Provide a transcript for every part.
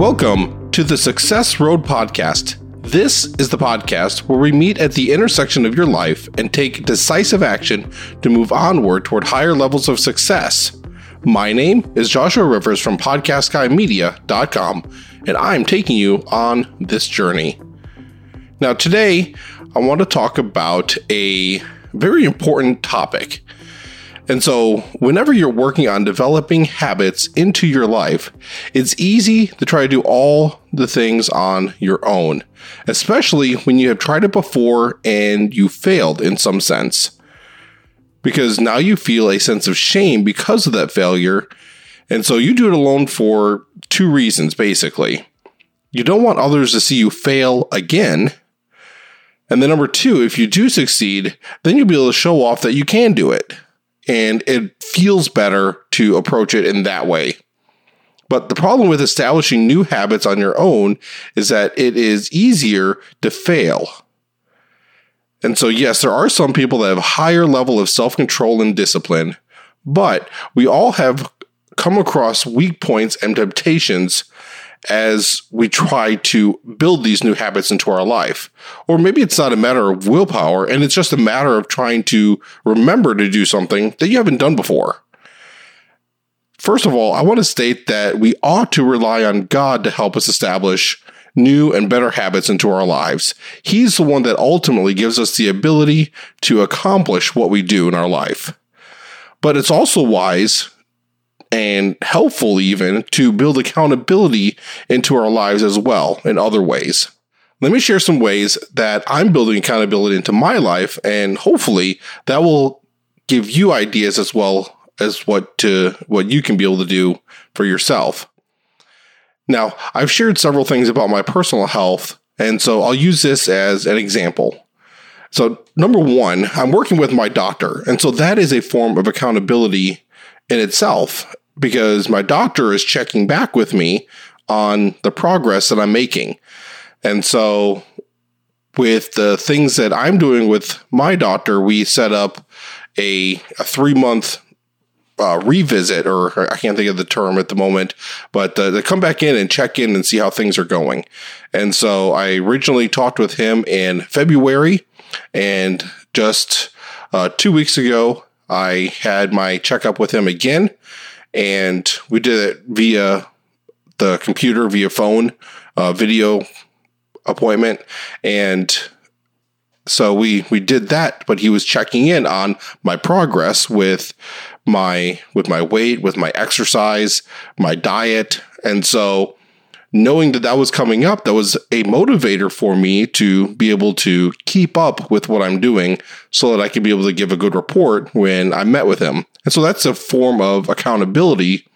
Welcome to the Success Road Podcast. This is the podcast where we meet at the intersection of your life and take decisive action to move onward toward higher levels of success. My name is Joshua Rivers from PodcastGuyMedia.com, and I'm taking you on this journey. Now, today, I want to talk about a very important topic. And so whenever you're working on developing habits into your life, it's easy to try to do all the things on your own, especially when you have tried it before and you failed in some sense, because now you feel a sense of shame because of that failure. And so you do it alone for two reasons, basically. You don't want others to see you fail again. And then number two, if you do succeed, then you'll be able to show off that you can do it. And it feels better to approach it in that way. But the problem with establishing new habits on your own is that it is easier to fail. And so, yes, there are some people that have a higher level of self-control and discipline, but we all have come across weak points and temptations as we try to build these new habits into our life. Or maybe it's not a matter of willpower, and it's just a matter of trying to remember to do something that you haven't done before. First of all, I want to state that we ought to rely on God to help us establish new and better habits into our lives. He's the one that ultimately gives us the ability to accomplish what we do in our life. But it's also wise and helpful even to build accountability into our lives as well in other ways. Let me share some ways that I'm building accountability into my life, and hopefully that will give you ideas as well as what you can be able to do for yourself. Now, I've shared several things about my personal health, and so I'll use this as an example. So number one, I'm working with my doctor, and so that is a form of accountability in itself, because my doctor is checking back with me on the progress that I'm making. And so with the things that I'm doing with my doctor, we set up a 3-month revisit, or I can't think of the term at the moment, but they come back in and check in and see how things are going. And so I originally talked with him in February, and just 2 weeks ago, I had my checkup with him again, and we did it via the computer, via phone, video appointment. And so we did that, but he was checking in on my progress with my weight, with my exercise, my diet. And so knowing that that was coming up, that was a motivator for me to be able to keep up with what I'm doing so that I could be able to give a good report when I met with him. And so that's a form of accountability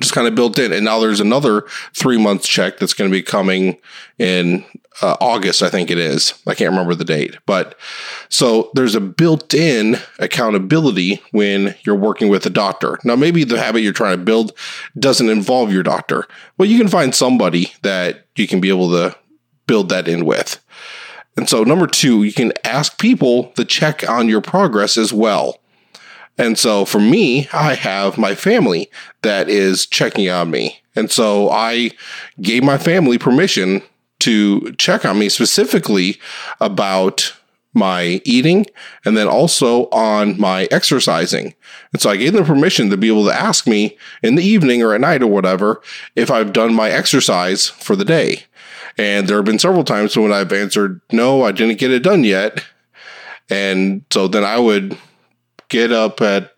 just kind of built in. And now there's another 3-month check that's going to be coming in August, I think it is. I can't remember the date. But so there's a built-in accountability when you're working with a doctor. Now, maybe the habit you're trying to build doesn't involve your doctor. Well, you can find somebody that you can be able to build that in with. And so number two, you can ask people to check on your progress as well. And so for me, I have my family that is checking on me. And so I gave my family permission to check on me specifically about my eating and then also on my exercising. And so I gave them permission to be able to ask me in the evening or at night or whatever if I've done my exercise for the day. And there have been several times when I've answered, no, I didn't get it done yet. And so then I would get up at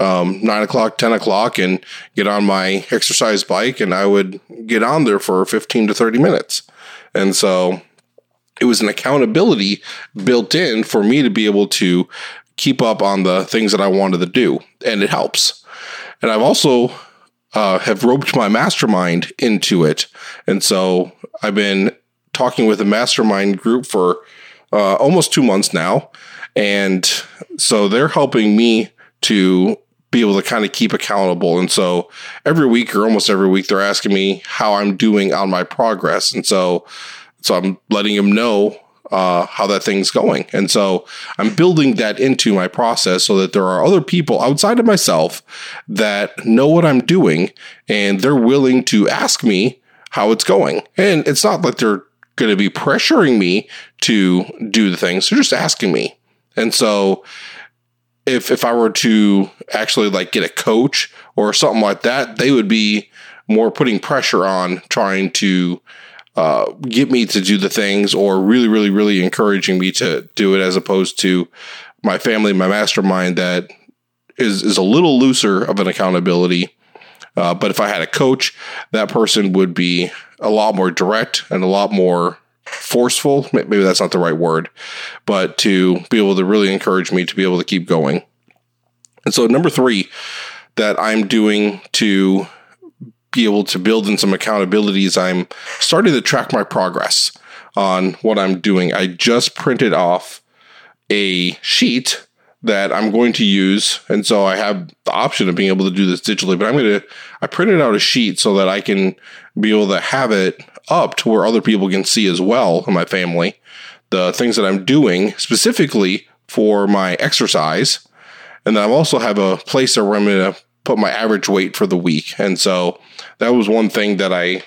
9 o'clock, 10 o'clock and get on my exercise bike, and I would get on there for 15 to 30 minutes. And so it was an accountability built in for me to be able to keep up on the things that I wanted to do. And it helps. And I've also have roped my mastermind into it. And so I've been talking with a mastermind group for almost 2 months now. And so they're helping me to be able to kind of keep accountable. And so every week or almost every week, they're asking me how I'm doing on my progress. And so I'm letting them know how that thing's going. And so I'm building that into my process so that there are other people outside of myself that know what I'm doing, and they're willing to ask me how it's going. And it's not like they're going to be pressuring me to do the things. They're just asking me. And so if I were to actually like get a coach or something like that, they would be more putting pressure on trying to get me to do the things, or really, really, really encouraging me to do it, as opposed to my family, my mastermind, that is a little looser of an accountability. But if I had a coach, that person would be a lot more direct and a lot more forceful. Maybe that's not the right word, but to be able to really encourage me to be able to keep going. And so number 3 that I'm doing to be able to build in some accountabilities, I'm starting to track my progress on what I'm doing. I just printed off a sheet that I'm going to use. And so I have the option of being able to do this digitally, but I printed out a sheet so that I can be able to have it up to where other people can see as well in my family, the things that I'm doing specifically for my exercise. And then I also have a place where I'm going to put my average weight for the week. And so that was one thing that I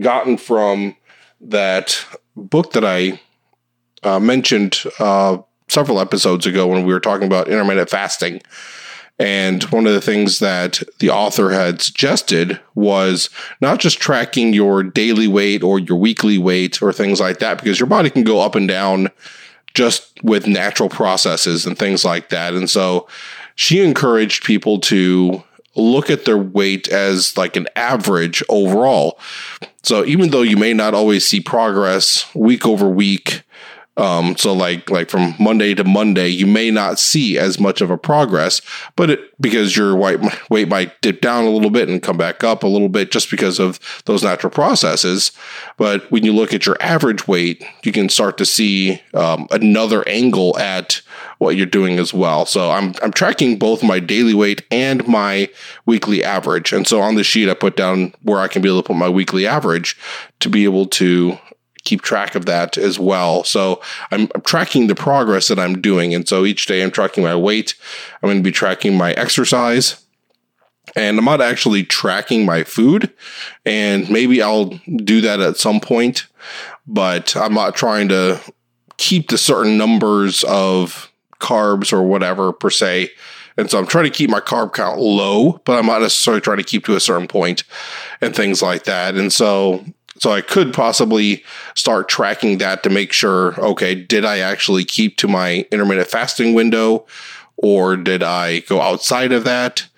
gotten from that book that I mentioned several episodes ago when we were talking about intermittent fasting. And one of the things that the author had suggested was not just tracking your daily weight or your weekly weight or things like that, because your body can go up and down just with natural processes and things like that. And so she encouraged people to look at their weight as like an average overall. So even though you may not always see progress week over week, so like from Monday to Monday, you may not see as much of a progress, but because your weight might dip down a little bit and come back up a little bit just because of those natural processes. But when you look at your average weight, you can start to see another angle at what you're doing as well. So I'm tracking both my daily weight and my weekly average. And so on the sheet, I put down where I can be able to put my weekly average to be able to keep track of that as well. So I'm tracking the progress that I'm doing. And so each day I'm tracking my weight. I'm going to be tracking my exercise, and I'm not actually tracking my food. And maybe I'll do that at some point, but I'm not trying to keep the certain numbers of carbs or whatever per se. And so I'm trying to keep my carb count low, but I'm not necessarily trying to keep to a certain point and things like that. And so I could possibly start tracking that to make sure, okay, did I actually keep to my intermittent fasting window, or did I go outside of that?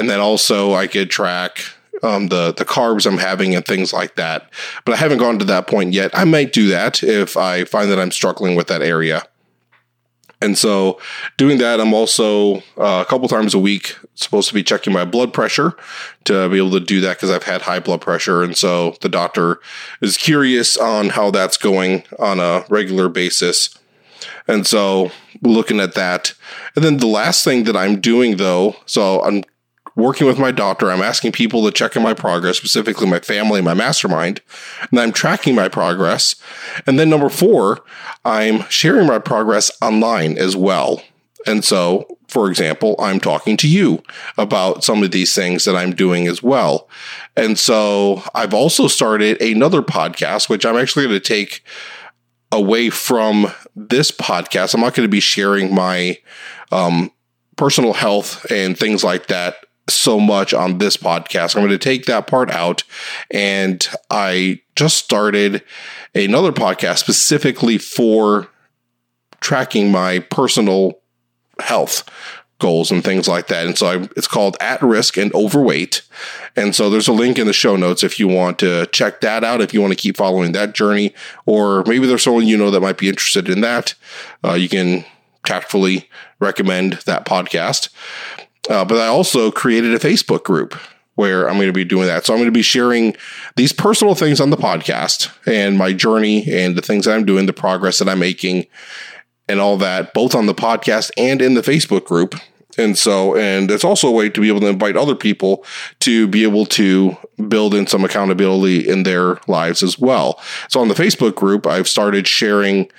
And then also I could track the carbs I'm having and things like that. But I haven't gone to that point yet. I might do that if I find that I'm struggling with that area. And so doing that, I'm also a couple times a week supposed to be checking my blood pressure to be able to do that, because I've had high blood pressure. And so the doctor is curious on how that's going on a regular basis. And so looking at that. And then the last thing that I'm doing, though, so I'm working with my doctor, I'm asking people to check in my progress, specifically my family, my mastermind, and I'm tracking my progress. And then number 4, I'm sharing my progress online as well. And so, for example, I'm talking to you about some of these things that I'm doing as well. And so I've also started another podcast, which I'm actually going to take away from this podcast. I'm not going to be sharing my personal health and things like that so much on this podcast. I'm going to take that part out. And I just started another podcast specifically for tracking my personal health goals and things like that. And so it's called At Risk and Overweight. And so there's a link in the show notes if you want to check that out, if you want to keep following that journey, or maybe there's someone you know that might be interested in that. You can tactfully recommend that podcast. But I also created a Facebook group where I'm going to be doing that. So I'm going to be sharing these personal things on the podcast and my journey and the things that I'm doing, the progress that I'm making and all that, both on the podcast and in the Facebook group. And so, and it's also a way to be able to invite other people to be able to build in some accountability in their lives as well. So on the Facebook group, I've started sharing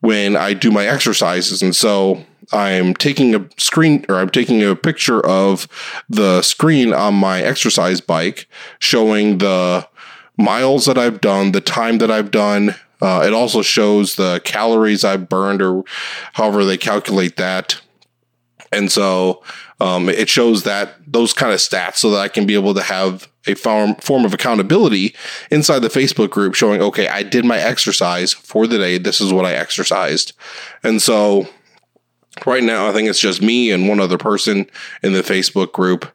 when I do my exercises. And so I'm taking a picture of the screen on my exercise bike showing the miles that I've done, the time that I've done. It also shows the calories I've burned, or however they calculate that. And so it shows that those kind of stats so that I can be able to have a form of accountability inside the Facebook group showing, okay, I did my exercise for the day. This is what I exercised. And so right now, I think it's just me and one other person in the Facebook group,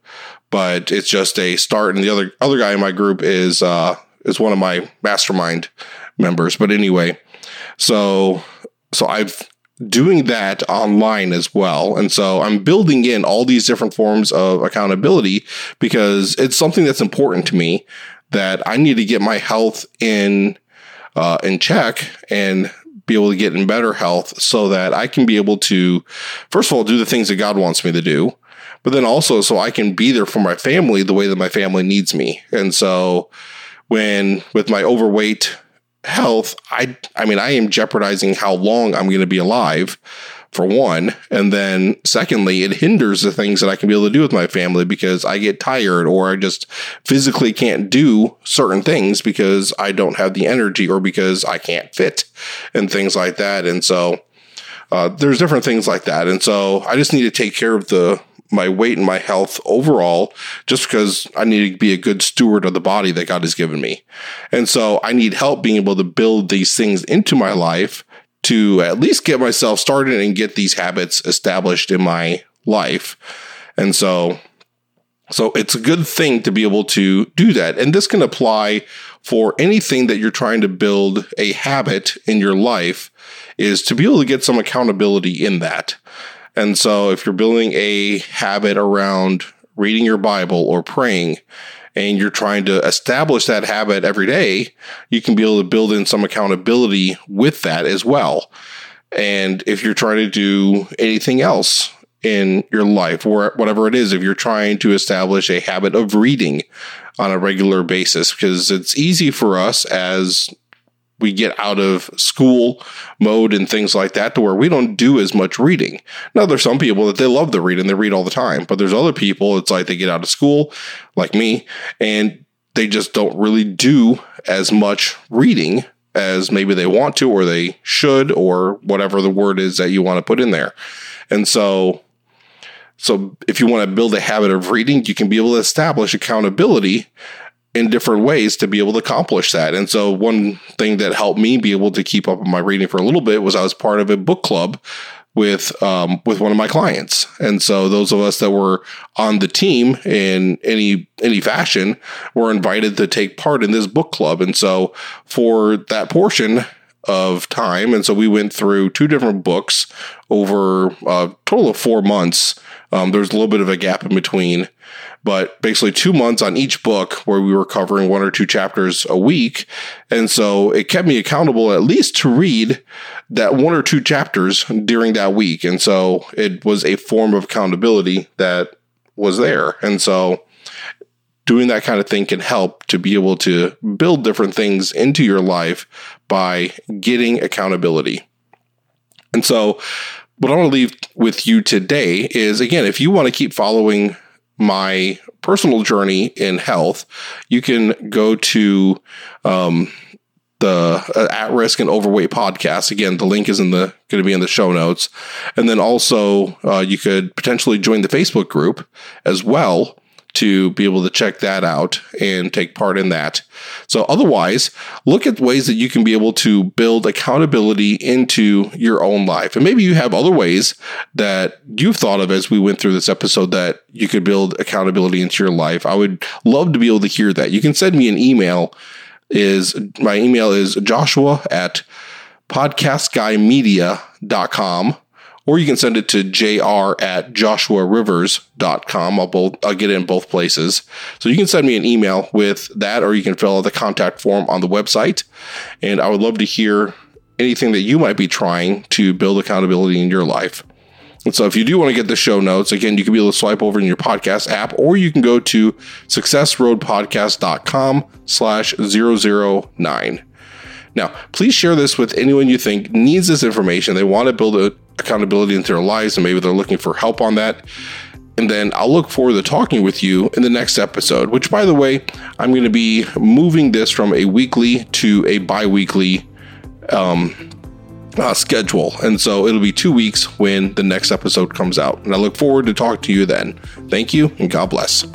but it's just a start. And the other guy in my group is one of my mastermind members. But anyway, so I've doing that online as well. And so I'm building in all these different forms of accountability because it's something that's important to me, that I need to get my health in check and be able to get in better health so that I can be able to, first of all, do the things that God wants me to do, but then also so I can be there for my family the way that my family needs me. And so with my overweight health, I mean, I am jeopardizing how long I'm going to be alive, for one. And then secondly, it hinders the things that I can be able to do with my family because I get tired or I just physically can't do certain things because I don't have the energy or because I can't fit and things like that. And so there's different things like that. And so I just need to take care of my weight and my health overall, just because I need to be a good steward of the body that God has given me. And so I need help being able to build these things into my life to at least get myself started and get these habits established in my life. And so it's a good thing to be able to do that. And this can apply for anything that you're trying to build a habit in your life, is to be able to get some accountability in that. And so if you're building a habit around reading your Bible or praying, and you're trying to establish that habit every day, you can be able to build in some accountability with that as well. And if you're trying to do anything else in your life, or whatever it is, if you're trying to establish a habit of reading on a regular basis, because it's easy for us as we get out of school mode and things like that to where we don't do as much reading. Now, there's some people that they love to read and they read all the time, but there's other people, it's like they get out of school, like me, and they just don't really do as much reading as maybe they want to or they should or whatever the word is that you want to put in there. And so if you want to build a habit of reading, you can be able to establish accountability in different ways to be able to accomplish that. And so one thing that helped me be able to keep up with my reading for a little bit was I was part of a book club with one of my clients. And so those of us that were on the team in any fashion were invited to take part in this book club. And so for that portion of time, and so we went through two different books over a total of 4 months. There's a little bit of a gap in between, but basically 2 months on each book where we were covering one or two chapters a week. And so it kept me accountable at least to read that one or two chapters during that week. And so it was a form of accountability that was there. And so doing that kind of thing can help to be able to build different things into your life by getting accountability. And so what I want to leave with you today is, again, if you want to keep following my personal journey in health, you can go to the At Risk and Overweight podcast. Again, the link is going to be in the show notes. And then also you could potentially join the Facebook group as well to be able to check that out and take part in that. So otherwise, look at ways that you can be able to build accountability into your own life. And maybe you have other ways that you've thought of as we went through this episode that you could build accountability into your life. I would love to be able to hear that. You can send me an email. My email is joshua@podcastguymedia.com. Or you can send it to jr@joshuarivers.com. I'll get it in both places. So you can send me an email with that, or you can fill out the contact form on the website. And I would love to hear anything that you might be trying to build accountability in your life. And so if you do want to get the show notes, again, you can be able to swipe over in your podcast app, or you can go to successroadpodcast.com/009. Now, please share this with anyone you think needs this information. They want to build accountability into their lives, and maybe they're looking for help on that. And then I'll look forward to talking with you in the next episode, which, by the way, I'm going to be moving this from a weekly to a bi-weekly schedule. And so it'll be 2 weeks when the next episode comes out. And I look forward to talking to you then. Thank you, and God bless.